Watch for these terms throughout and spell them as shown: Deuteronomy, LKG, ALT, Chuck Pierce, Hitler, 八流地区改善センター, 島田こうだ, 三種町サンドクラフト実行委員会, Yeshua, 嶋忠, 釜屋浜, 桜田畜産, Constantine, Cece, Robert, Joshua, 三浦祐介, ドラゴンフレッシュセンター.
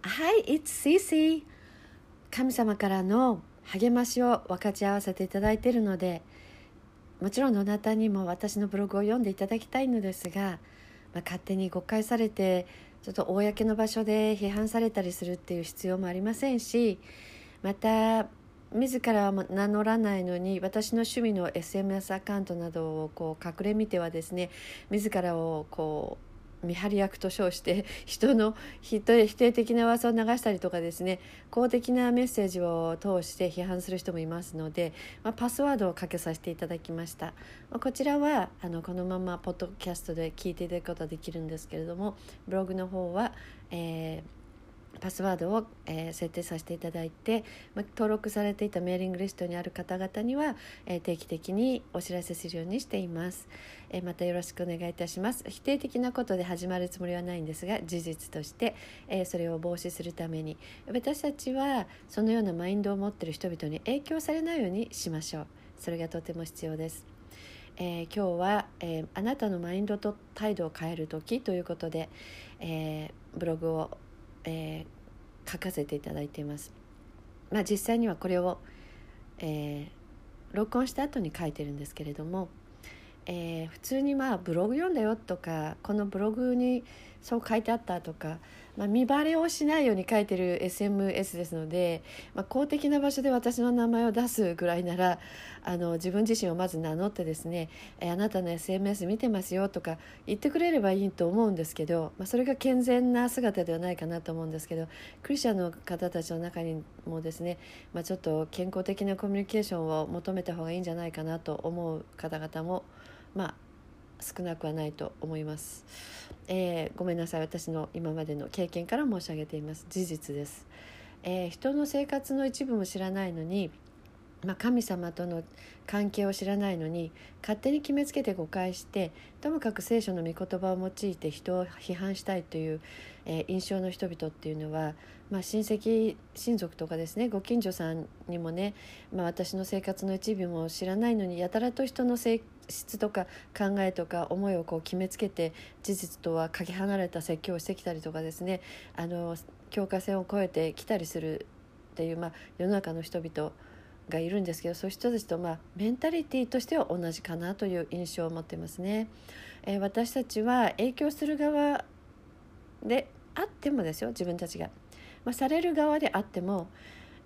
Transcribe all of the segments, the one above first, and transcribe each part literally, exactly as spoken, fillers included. Hi, it's Cece. 神様からの励ましを分かち合わせていただいているので、もちろんどなたにも私のブログを読んでいただきたいのですが、まあ、勝手に誤解されてちょっと公の場所で批判されたりするっていう必要もありませんし、また自らは名乗らないのに私の趣味の エスエムエス アカウントなどをこう隠れ見てはですね、自らをこう見張り役と称して人の否定的な噂を流したりとかですね、公的なメッセージを通して批判する人もいますので、まあ、パスワードをかけさせていただきました。こちらはあのこのままポッドキャストで聞いていただくことはできるんですけれども、ブログの方は、えーパスワードを、えー、設定させていただいて、ま、登録されていたメーリングリストにある方々には、えー、定期的にお知らせするようにしています、えー、またよろしくお願いいたします。否定的なことで始まるつもりはないんですが、事実として、えー、それを防止するために私たちはそのようなマインドを持っている人々に影響されないようにしましょう。それがとても必要です。えー、今日は、えー、あなたのマインドと態度を変える時ということで、えー、ブログをえー、書かせていただいています。まあ、実際にはこれを、えー、録音した後に書いてるんですけれども、えー、普通にまあブログ読んだよとか、このブログにそう書いてあったとか、まあ、見バレをしないように書いてる エスエムエス ですので、まあ、公的な場所で私の名前を出すぐらいなら、あの自分自身をまず名乗ってですね、えー、あなたの エスエムエス 見てますよとか言ってくれればいいと思うんですけど、まあ、それが健全な姿ではないかなと思うんですけど、クリスチャンの方たちの中にもですね、まあ、ちょっと健康的なコミュニケーションを求めた方がいいんじゃないかなと思う方々もまあ少なくはないと思います、えー、ごめんなさい、私の今までの経験から申し上げています。事実です、えー、人の生活の一部も知らないのに、まあ、神様との関係を知らないのに勝手に決めつけて誤解して、ともかく聖書の御言葉を用いて人を批判したいという、えー、印象の人々っていうのは、まあ、親戚親族とかですね、ご近所さんにもね、まあ、私の生活の一部も知らないのにやたらと人の生活質とか考えとか思いをこう決めつけて、事実とはかけ離れた説教をしてきたりとかですね、あの境界線を越えてきたりするっていう、まあ、世の中の人々がいるんですけど、そういう人たちと、まあ、メンタリティとしては同じかなという印象を持ってますね、えー、私たちは影響する側であってもですよ、自分たちが、まあ、される側であっても、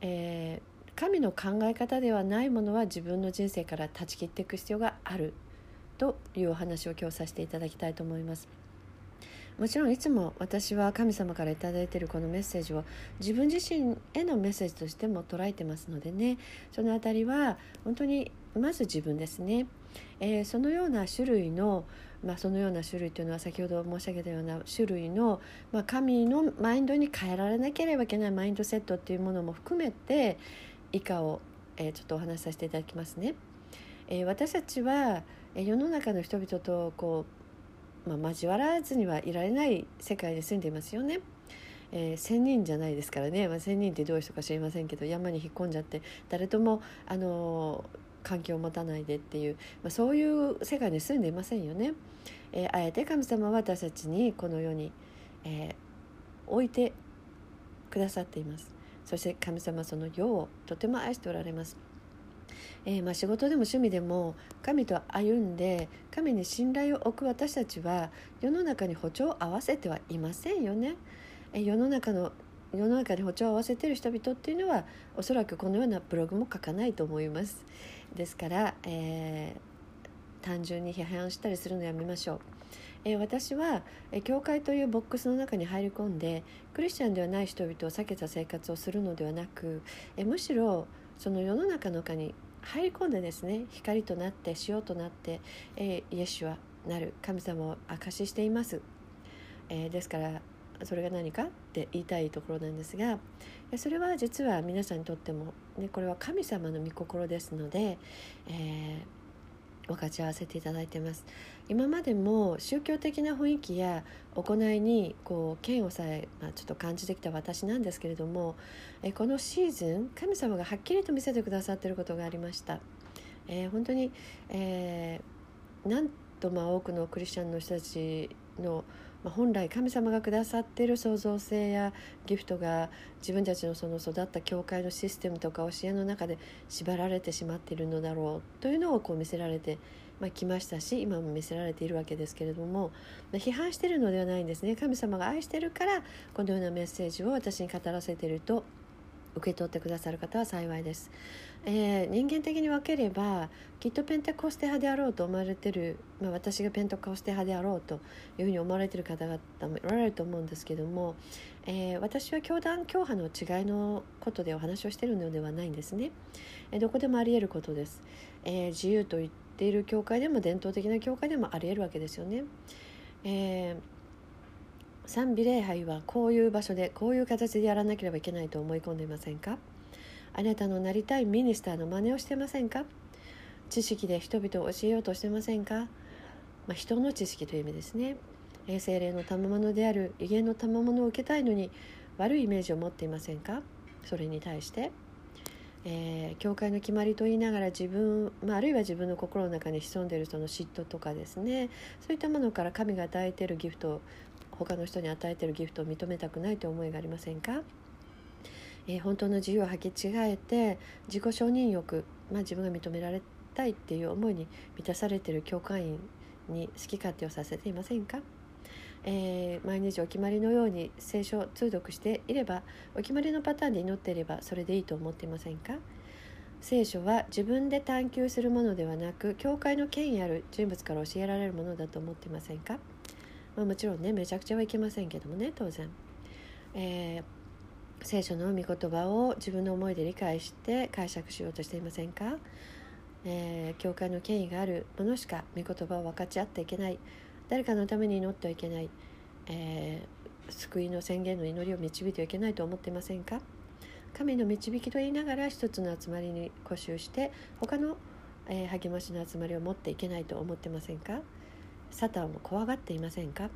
えー神の考え方ではないものは自分の人生から断ち切っていく必要があるというお話を今日させていただきたいと思います。もちろんいつも私は神様からいただいているこのメッセージを自分自身へのメッセージとしても捉えてますのでね、そのあたりは本当にまず自分ですね、えー、そのような種類の、まあ、そのような種類というのは先ほど申し上げたような種類の、まあ、神のマインドに変えられなければいけないマインドセットというものも含めて以下を、えー、ちょっとお話しさせていただきますね、えー、私たちは、えー、世の中の人々とこう、まあ、交わらずにはいられない世界で住んでいますよね、えー、仙人じゃないですからね、まあ、仙人ってどういう人か知りませんけど、山に引っ込んじゃって誰とも、あのー、関係を持たないでっていう、まあ、そういう世界に住んでいませんよね、えー、あえて神様は私たちにこの世に、えー、置いてくださっています。そして神様その世をとても愛しておられます、えーまあ、仕事でも趣味でも神と歩んで神に信頼を置く私たちは世の中に歩調を合わせてはいませんよね、えー、世の中の世の中に歩調を合わせている人々っていうのはおそらくこのようなブログも書かないと思います。ですから、えー、単純に批判したりするのやめましょう。えー、私は、えー、教会というボックスの中に入り込んでクリスチャンではない人々を避けた生活をするのではなく、えー、むしろその世の中の中に入り込んでですね、光となって塩となって、えー、イエシュアなる神様を証ししています、えー、ですからそれが何かって言いたいところなんですが、それは実は皆さんにとっても、ね、これは神様の御心ですので、えー分かち合わせていただいています。今までも宗教的な雰囲気や行いにこう嫌悪さえ、まあ、ちょっと感じてきた私なんですけれども、えこのシーズン神様がはっきりと見せてくださっていることがありました、えー、本当に、えー、なんとまあ多くのクリスチャンの人たちのまあ、本来神様がくださっている創造性やギフトが自分たちのその育った教会のシステムとか教えの中で縛られてしまっているのだろうというのをこう見せられてまあ来ましたし、今も見せられているわけですけれども、まあ、批判しているのではないんですね。神様が愛しているからこのようなメッセージを私に語らせていると受け取ってくださる方は幸いです、えー、人間的に分ければきっとペンテコステ派であろうと思われている、まあ、私がペンテコステ派であろうというふうに思われている方々もおられると思うんですけども、えー、私は教団教派の違いのことでお話をしているのではないんですね、えー、どこでもあり得ることです、えー、自由と言っている教会でも伝統的な教会でもあり得るわけですよね、えー賛美礼拝はこういう場所でこういう形でやらなければいけないと思い込んでいませんか？あなたのなりたいミニスターの真似をしてませんか？知識で人々を教えようとしてませんか？まあ、人の知識という意味ですね。聖霊の賜物である威厳の賜物を受けたいのに悪いイメージを持っていませんか？それに対して、えー、教会の決まりと言いながら自分、まあ、あるいは自分の心の中に潜んでいるその嫉妬とかですね、そういったものから神が与えているギフトを他の人に与えているギフトを認めたくないという思いがありませんか、えー、本当の自由を履き違えて自己承認欲、まあ、自分が認められたいっていう思いに満たされている教会員に好き勝手をさせていませんか、えー、毎日お決まりのように聖書を通読していればお決まりのパターンで祈っていればそれでいいと思っていませんか。聖書は自分で探求するものではなく教会の権威ある人物から教えられるものだと思っていませんか。まあ、もちろんねめちゃくちゃはいけませんけどもね当然、えー、聖書の御言葉を自分の思いで理解して解釈しようとしていませんか、えー、教会の権威があるものしか御言葉を分かち合っていけない、誰かのために祈ってはいけない、えー、救いの宣言の祈りを導いてはいけないと思っていませんか。神の導きと言いながら一つの集まりに固執して他の、えー、励ましの集まりを持っていけないと思っていませんか。サタンを怖がっていませんか。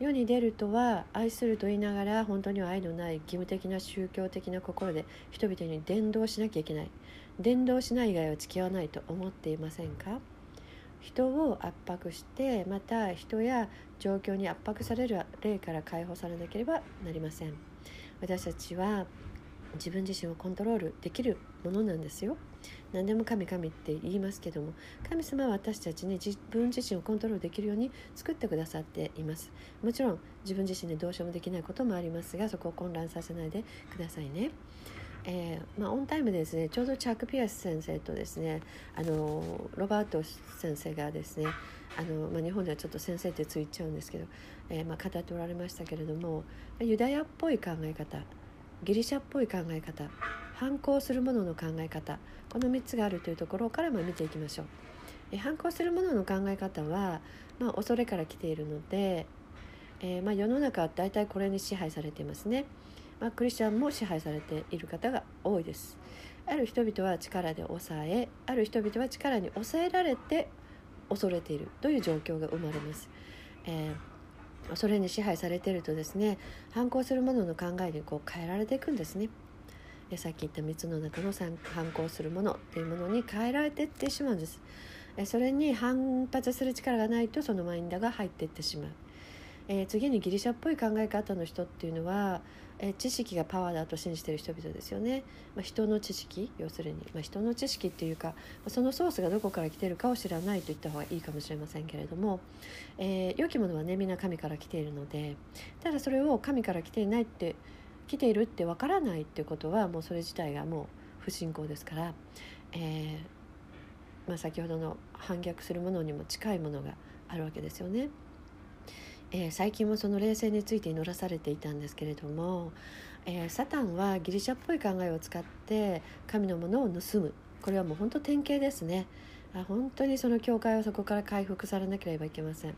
世に出るとは愛すると言いながら本当には愛のない義務的な宗教的な心で人々に伝道しなきゃいけない、伝道しない以外は付き合わないと思っていませんか。人を圧迫してまた人や状況に圧迫される霊から解放されなければなりません。私たちは自分自身をコントロールできるものなんですよ。何でも神々って言いますけども、神様は私たちに自分自身をコントロールできるように作ってくださっています。もちろん自分自身でどうしようもできないこともありますが、そこを混乱させないでくださいね。えーまあ、オンタイムでですね、ちょうどチャック・ピアス先生とですね、あのロバート先生がですね、あのまあ、日本ではちょっと先生ってついちゃうんですけど、えーまあ、語っておられましたけれども、ユダヤっぽい考え方、ギリシャっぽい考え方、反抗するものの考え方、このみっつがあるというところからまあ見ていきましょう。え反抗するものの考え方は、まあ、恐れから来ているので、えー、まあ世の中は大体これに支配されていますね、まあ、クリスチャンも支配されている方が多いです。ある人々は力で抑え、ある人々は力に抑えられて恐れているという状況が生まれます。えーそれに支配されているとですね、反抗するものの考えにこう変えられていくんですね。でさっき言ったみっつの中の反抗するものというものに変えられていってしまうんです。それに反発する力がないとそのマインダーが入っていってしまう、えー、次にギリシャっぽい考え方の人っていうのは、えー、知識がパワーだと信じている人々ですよね、まあ、人の知識、要するに、まあ、人の知識っていうかそのソースがどこから来ているかを知らないと言った方がいいかもしれませんけれども、えー、良きものはねみんな神から来ているので、ただそれを神から来ていないって来ているってわからないっていうことはもうそれ自体がもう不信仰ですから、えーまあ、先ほどの反逆するものにも近いものがあるわけですよね。えー、最近もその霊性について祈らされていたんですけれども、えー、サタンはギリシャっぽい考えを使って神のものを盗む、これはもう本当典型ですね。あ本当にその教会はそこから回復されなければいけません、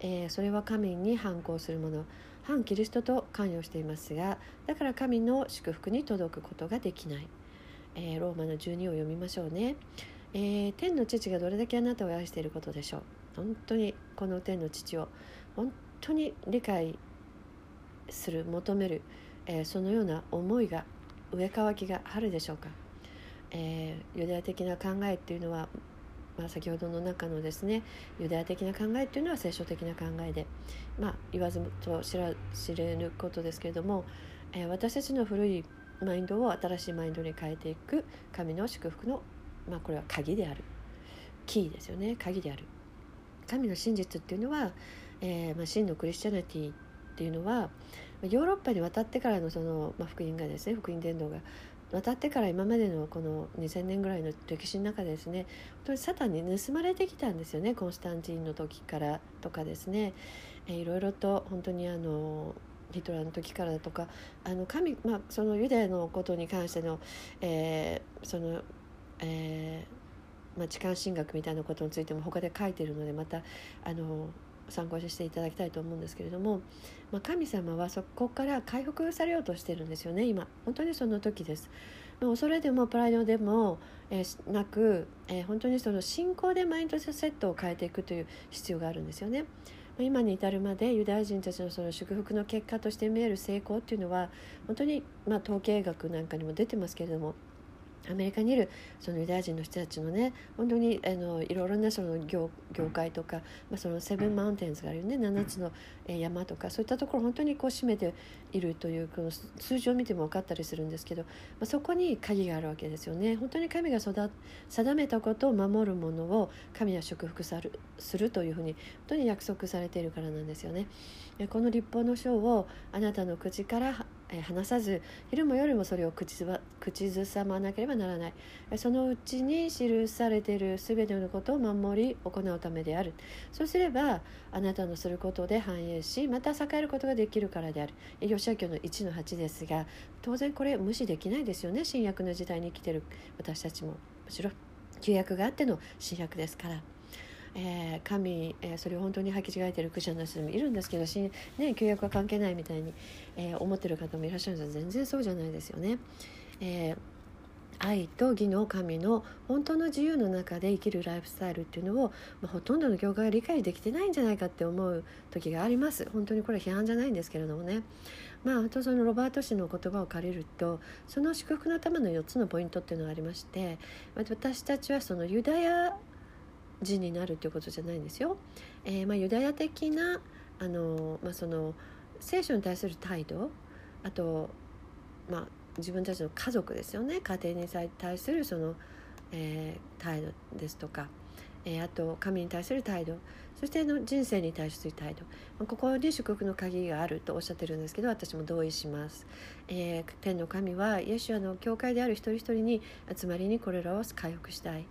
えー、それは神に反抗するもの、反キリストと関与していますが、だから神の祝福に届くことができない、えー、ローマのじゅうにを読みましょうね、えー、天の父がどれだけあなたを愛していることでしょう。本当にこの天の父を本当に理解する、求める、えー、そのような思いが、上渇きがあるでしょうか。えー、ユダヤ的な考えっていうのはまあ、先ほどの中のですねユダヤ的な考えというのは聖書的な考えで、まあ、言わずと知ら、知れることですけれども、えー、私たちの古いマインドを新しいマインドに変えていく神の祝福の、まあ、これは鍵である、キーですよね、鍵である神の真実っていうのは、えーまあ、真のクリスチャナティっていうのはヨーロッパに渡ってからのその、まあ、福音がですね福音伝道が渡ってから今までのこのにせんねんぐらいの歴史の中でですね、本当にサタンに盗まれてきたんですよね。コンスタンティンの時からとかですね、えー、いろいろと本当にあのヒトラーの時からだとか、あの神、まあ、そのユダヤのことに関しての、えー、その、えーまあ、地間神学みたいなことについても他で書いているので、またあの参考にしていただきたいと思うんですけれども、まあ、神様はそこから回復されようとしてるんですよね。今本当にその時です。恐れでもプライドでも、えー、なく、えー、本当にその信仰でマインドセットを変えていくという必要があるんですよね。今に至るまでユダヤ人たちのその祝福の結果として見える成功っていうのは本当に、まあ、統計学なんかにも出てますけれども、アメリカにいるそのユダヤ人の人たちのね、本当にあのいろいろなその 業, 業界とか、まあ、そのセブンマウンテンズがあるよね、ななつの山とか、そういったところ本当にこう占めているというこの数字を見ても分かったりするんですけど、まあ、そこに鍵があるわけですよね。本当に神が定めたことを守るものを神は祝福さるするというふうに本当に約束されているからなんですよね。この律法の書をあなたの口から話さず、昼も夜もそれを口ずば、口ずさまなければならない。そのうちに記されているすべてのことを守り行うためである。そうすればあなたのすることで繁栄し、また栄えることができるからである。ヨシュア記の いちのはち ですが、当然これ無視できないですよね。新約の時代に生きている私たちも、むしろ旧約があっての新約ですから。えー、神、えー、それを本当に履き違えているクリスチャンの人もいるんですけど、新、ね、旧約は関係ないみたいに、えー、思っている方もいらっしゃるんですが、全然そうじゃないですよね。えー、愛と義の神の本当の自由の中で生きるライフスタイルっていうのを、まあ、ほとんどの教会が理解できてないんじゃないかって思う時があります。本当にこれは批判じゃないんですけれどもね。まあ、あとそのロバート氏の言葉を借りると、その祝福のためのよっつのポイントっていうのがありまして、私たちはそのユダヤ人になるということじゃないんですよ。えーまあ、ユダヤ的なあの、まあ、その聖書に対する態度、あと、まあ、自分たちの家族ですよね、家庭に対するその、えー、態度ですとか、えー、あと神に対する態度、そしての人生に対する態度、まあ、ここに祝福の鍵があるとおっしゃってるんですけど、私も同意します。えー、天の神はイエシュアの教会である一人一人に集まりにこれらを回復したい。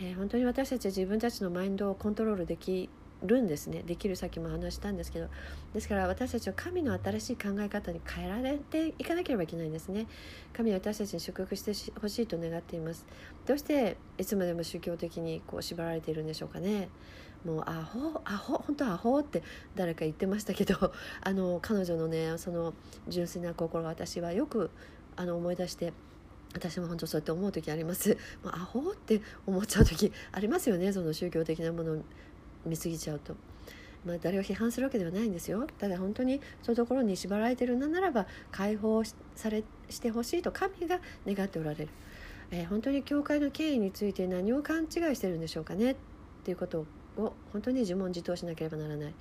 えー、本当に私たちは自分たちのマインドをコントロールできるんですね。できる、さっきも話したんですけど、ですから私たちは神の新しい考え方に変えられていかなければいけないんですね。神は私たちに祝福してほしいと願っています。どうしていつまでも宗教的にこう縛られているんでしょうかね。もうアホアホ本当アホって誰か言ってましたけど、あの彼女のね、その純粋な心を私はよくあの思い出して、私も本当そうやって思う時あります。まあ、アホって思っちゃう時ありますよね。その宗教的なものを見過ぎちゃうと、まあ、誰を批判するわけではないんですよ。ただ本当にそういうところに縛られているのならば解放されしてほしいと神が願っておられる。えー、本当に教会の権威について何を勘違いしてるんでしょうかねっていうことをを本当に自問自答しなければならない。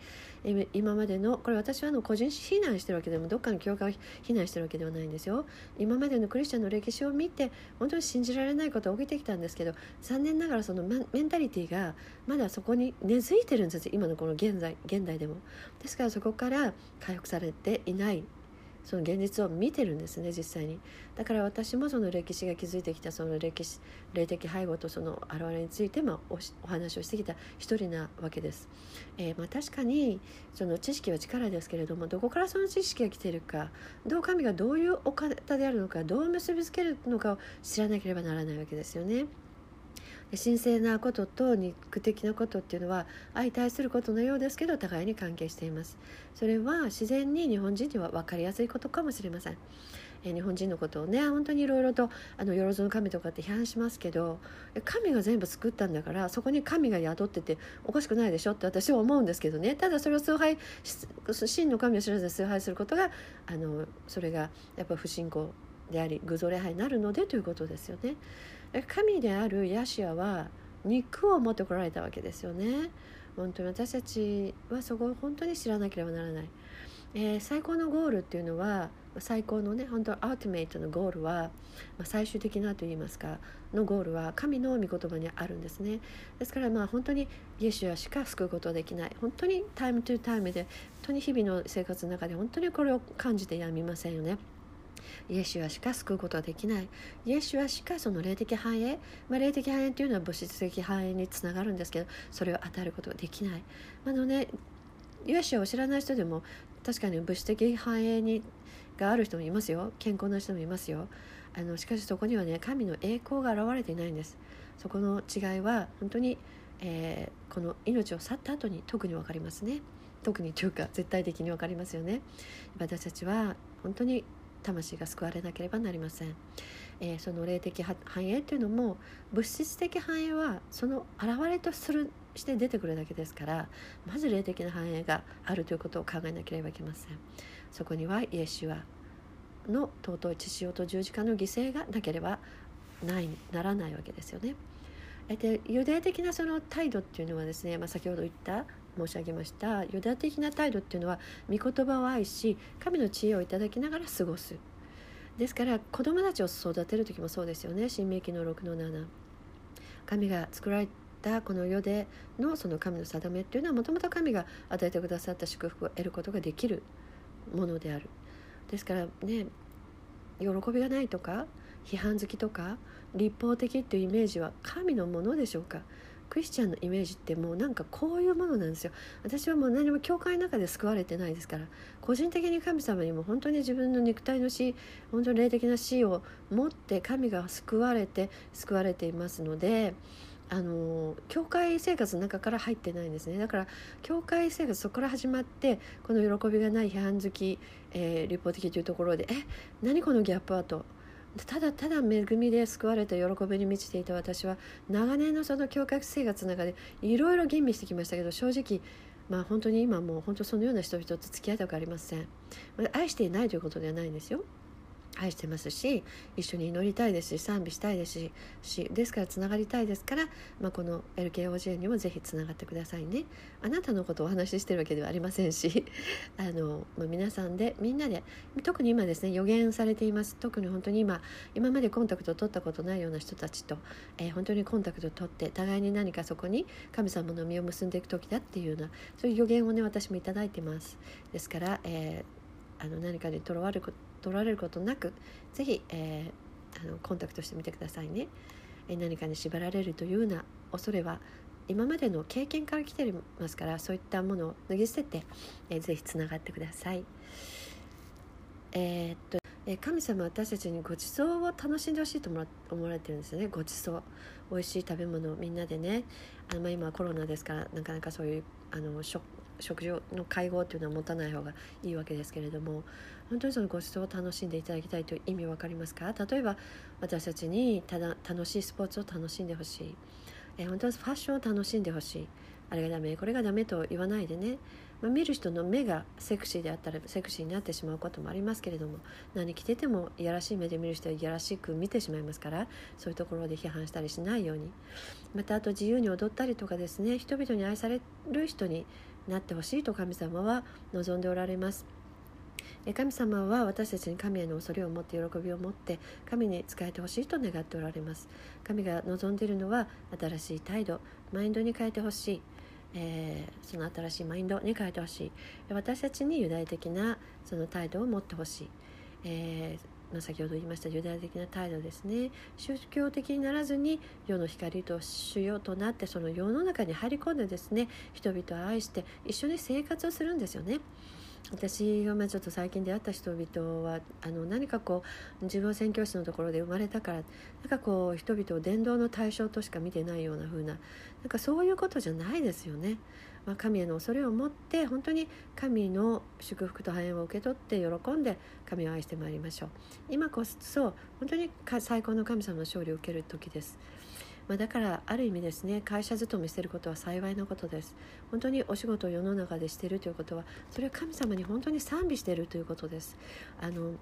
今までのこれ私はあの個人非難してるわけでも、どっかの教会を非難してるわけではないんですよ。今までのクリスチャンの歴史を見て本当に信じられないことが起きてきたんですけど、残念ながらそのメンタリティがまだそこに根付いてるんです今のこの現在現代でも。ですからそこから回復されていない、その現実を見てるんですね、実際に。だから私もその歴史が築いてきたその歴史霊的背後とその現れについても お, お話をしてきた一人なわけです。えー、まあ確かにその知識は力ですけれども、どこからその知識が来ているか、どう神がどういうお方であるのか、どう結びつけるのかを知らなければならないわけですよね。神聖なことと肉的なことっていうのは相対することのようですけど、互いに関係しています。それは自然に日本人には分かりやすいことかもしれません。えー、日本人のことをね、本当にいろいろとあのよろずの神とかって批判しますけど、神が全部作ったんだから、そこに神が宿ってておかしくないでしょって私は思うんですけどね。ただそれを崇拝、真の神を知らずに崇拝することが、あのそれがやっぱ不信仰であり偶像礼拝になるのでということですよね。神であるヤシアは肉を持ってこられたわけですよね。本当に私たちはそこを本当に知らなければならない。えー、最高のゴールっていうのは、最高のね、本当アウトメイトのゴールは、まあ、最終的なといいますかのゴールは神の御言葉にあるんですね。ですからまあ本当にイエスしか救うことはできない。本当にタイムトゥタイムで、本当に日々の生活の中で本当にこれを感じてやみませんよね。イエシュアしか救うことはできない。イエシュアしかその霊的繁栄、まあ、霊的繁栄というのは物質的繁栄につながるんですけど、それを与えることはできない。あのね、イエシュアを知らない人でも確かに物質的繁栄にがある人もいますよ。健康な人もいますよ。あのしかしそこにはね、神の栄光が現れていないんです。そこの違いは本当に、えー、この命を去った後に特に分かりますね。特にというか絶対的に分かりますよね。私たちは本当に魂が救われなければなりません。えー、その霊的繁栄というのも、物質的繁栄はその現れとするして出てくるだけですから、まず霊的な繁栄があるということを考えなければいけません。そこにはイエシュアの尊い血潮と十字架の犠牲がなければないならないわけですよね。で、ユダヤ的なその態度っていうのはですね、まあ、先ほど言った申し上げましたユダヤ的な態度っていうのは、御言葉を愛し神の知恵をいただきながら過ごす。ですから子供たちを育てる時もそうですよね。申命記の ろくのなな、 神が作られたこの世でのその神の定めっていうのは、もともと神が与えてくださった祝福を得ることができるものである。ですからね、喜びがないとか批判好きとか立法的っていうイメージは神のものでしょうか。クリスチャンのイメージってもうなんかこういうものなんですよ。私はもう何も教会の中で救われてないですから、個人的に神様にも本当に自分の肉体の死、本当に霊的な死を持って神が救われて救われていますので、あの教会生活の中から入ってないんですね。だから教会生活そこから始まって、この喜びがない批判好き、えー、立法的というところで、え何このギャップはと、ただただ恵みで救われた喜びに満ちていた私は、長年のその教会生活の中でいろいろ吟味してきましたけど、正直、まあ、本当に今もう本当そのような人々と付き合いたくありません。愛していないということではないんですよ。愛してますし、一緒に祈りたいですし、賛美したいですし、ですからつながりたいですから、まあ、この エルケーオージェー にもぜひつながってくださいね。あなたのことをお話ししてるわけではありませんしあの、まあ、皆さんでみんなで、特に今ですね、予言されています。特に本当に今今までコンタクトを取ったことないような人たちと、えー、本当にコンタクトを取って、互いに何かそこに神様の実を結んでいく時だっていうような、そういう予言をね、私もいただいてます。ですから、えー、あの何かにとらわれること取られることなく、ぜひ、えー、あのコンタクトしてみてくださいね。えー、何かに縛られるというような恐れは今までの経験から来ていますから、そういったものを脱ぎ捨てて、えー、ぜひつながってください。えー、っとえー、神様は私たちにご馳走を楽しんでほしいと思われてるんですよね。ご馳走、おいしい食べ物をみんなでね、あの、まあ、今はコロナですから、なかなかそういうあのショック食事の会合というのは持たない方がいいわけですけれども、本当にそのご馳走を楽しんでいただきたいという意味わかりますか。例えば私たちにただ楽しいスポーツを楽しんでほしい、えー、本当にファッションを楽しんでほしい、あれがダメこれがダメと言わないでね、まあ、見る人の目がセクシーであったらセクシーになってしまうこともありますけれども、何着ててもいやらしい目で見る人はいやらしく見てしまいますから、そういうところで批判したりしないように。またあと自由に踊ったりとかですね、人々に愛される人になってほしいと神様は望んでおられます。神様は私たちに神への恐れを持って、喜びを持って神に仕えてほしいと願っておられます。神が望んでいるのは新しい態度、マインドに変えてほしい、えー、その新しいマインドに変えてほしい、私たちにユダヤ的なその態度を持ってほしい、えー先ほど言いましたユダヤ的な態度ですね。宗教的にならずに世の光と主よとなって、その世の中に入り込んでですね、人々を愛して一緒に生活をするんですよね。私がちょっと最近出会った人々は、あの何かこう自分を宣教師のところで生まれたから、なんかこう人々を伝道の対象としか見てないような風な、なんかそういうことじゃないですよね。まあ、神への恐れを持って、本当に神の祝福と繁栄を受け取って喜んで神を愛してまいりましょう。今こそ本当に最高の神様の勝利を受ける時です。まあ、だからある意味ですね、会社勤めしていることは幸いなことです。本当にお仕事を世の中でしているということは、それは神様に本当に賛美しているということです。あの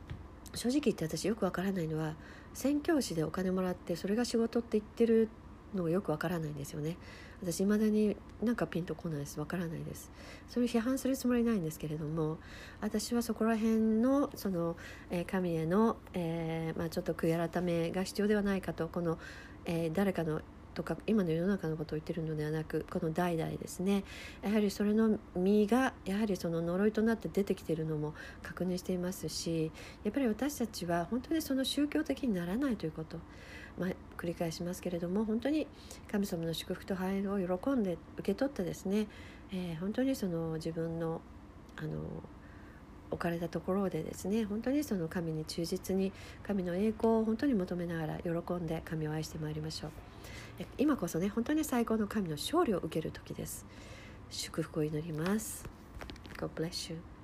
正直言って私よくわからないのは、宣教師でお金もらってそれが仕事って言ってるのがよくわからないんですよね。私未だになんかピンとこないです。わからないです。それを批判するつもりないんですけれども、私はそこら辺のその、えー、神への、えーまあ、ちょっと悔い改めが必要ではないかと、この、えー、誰かのとか今の世の中のことを言ってるのではなく、この代々ですね、やはりそれの実がやはりその呪いとなって出てきているのも確認していますし、やっぱり私たちは本当にその宗教的にならないということ、まあ、繰り返しますけれども、本当に神様の祝福と繁栄を喜んで受け取ってですね、えー、本当にその自分のあの置かれたところでですね、本当にその神に忠実に、神の栄光を本当に求めながら喜んで神を愛してまいりましょう。今こそね、本当に最高の神の勝利を受ける時です。祝福を祈ります。God bless you.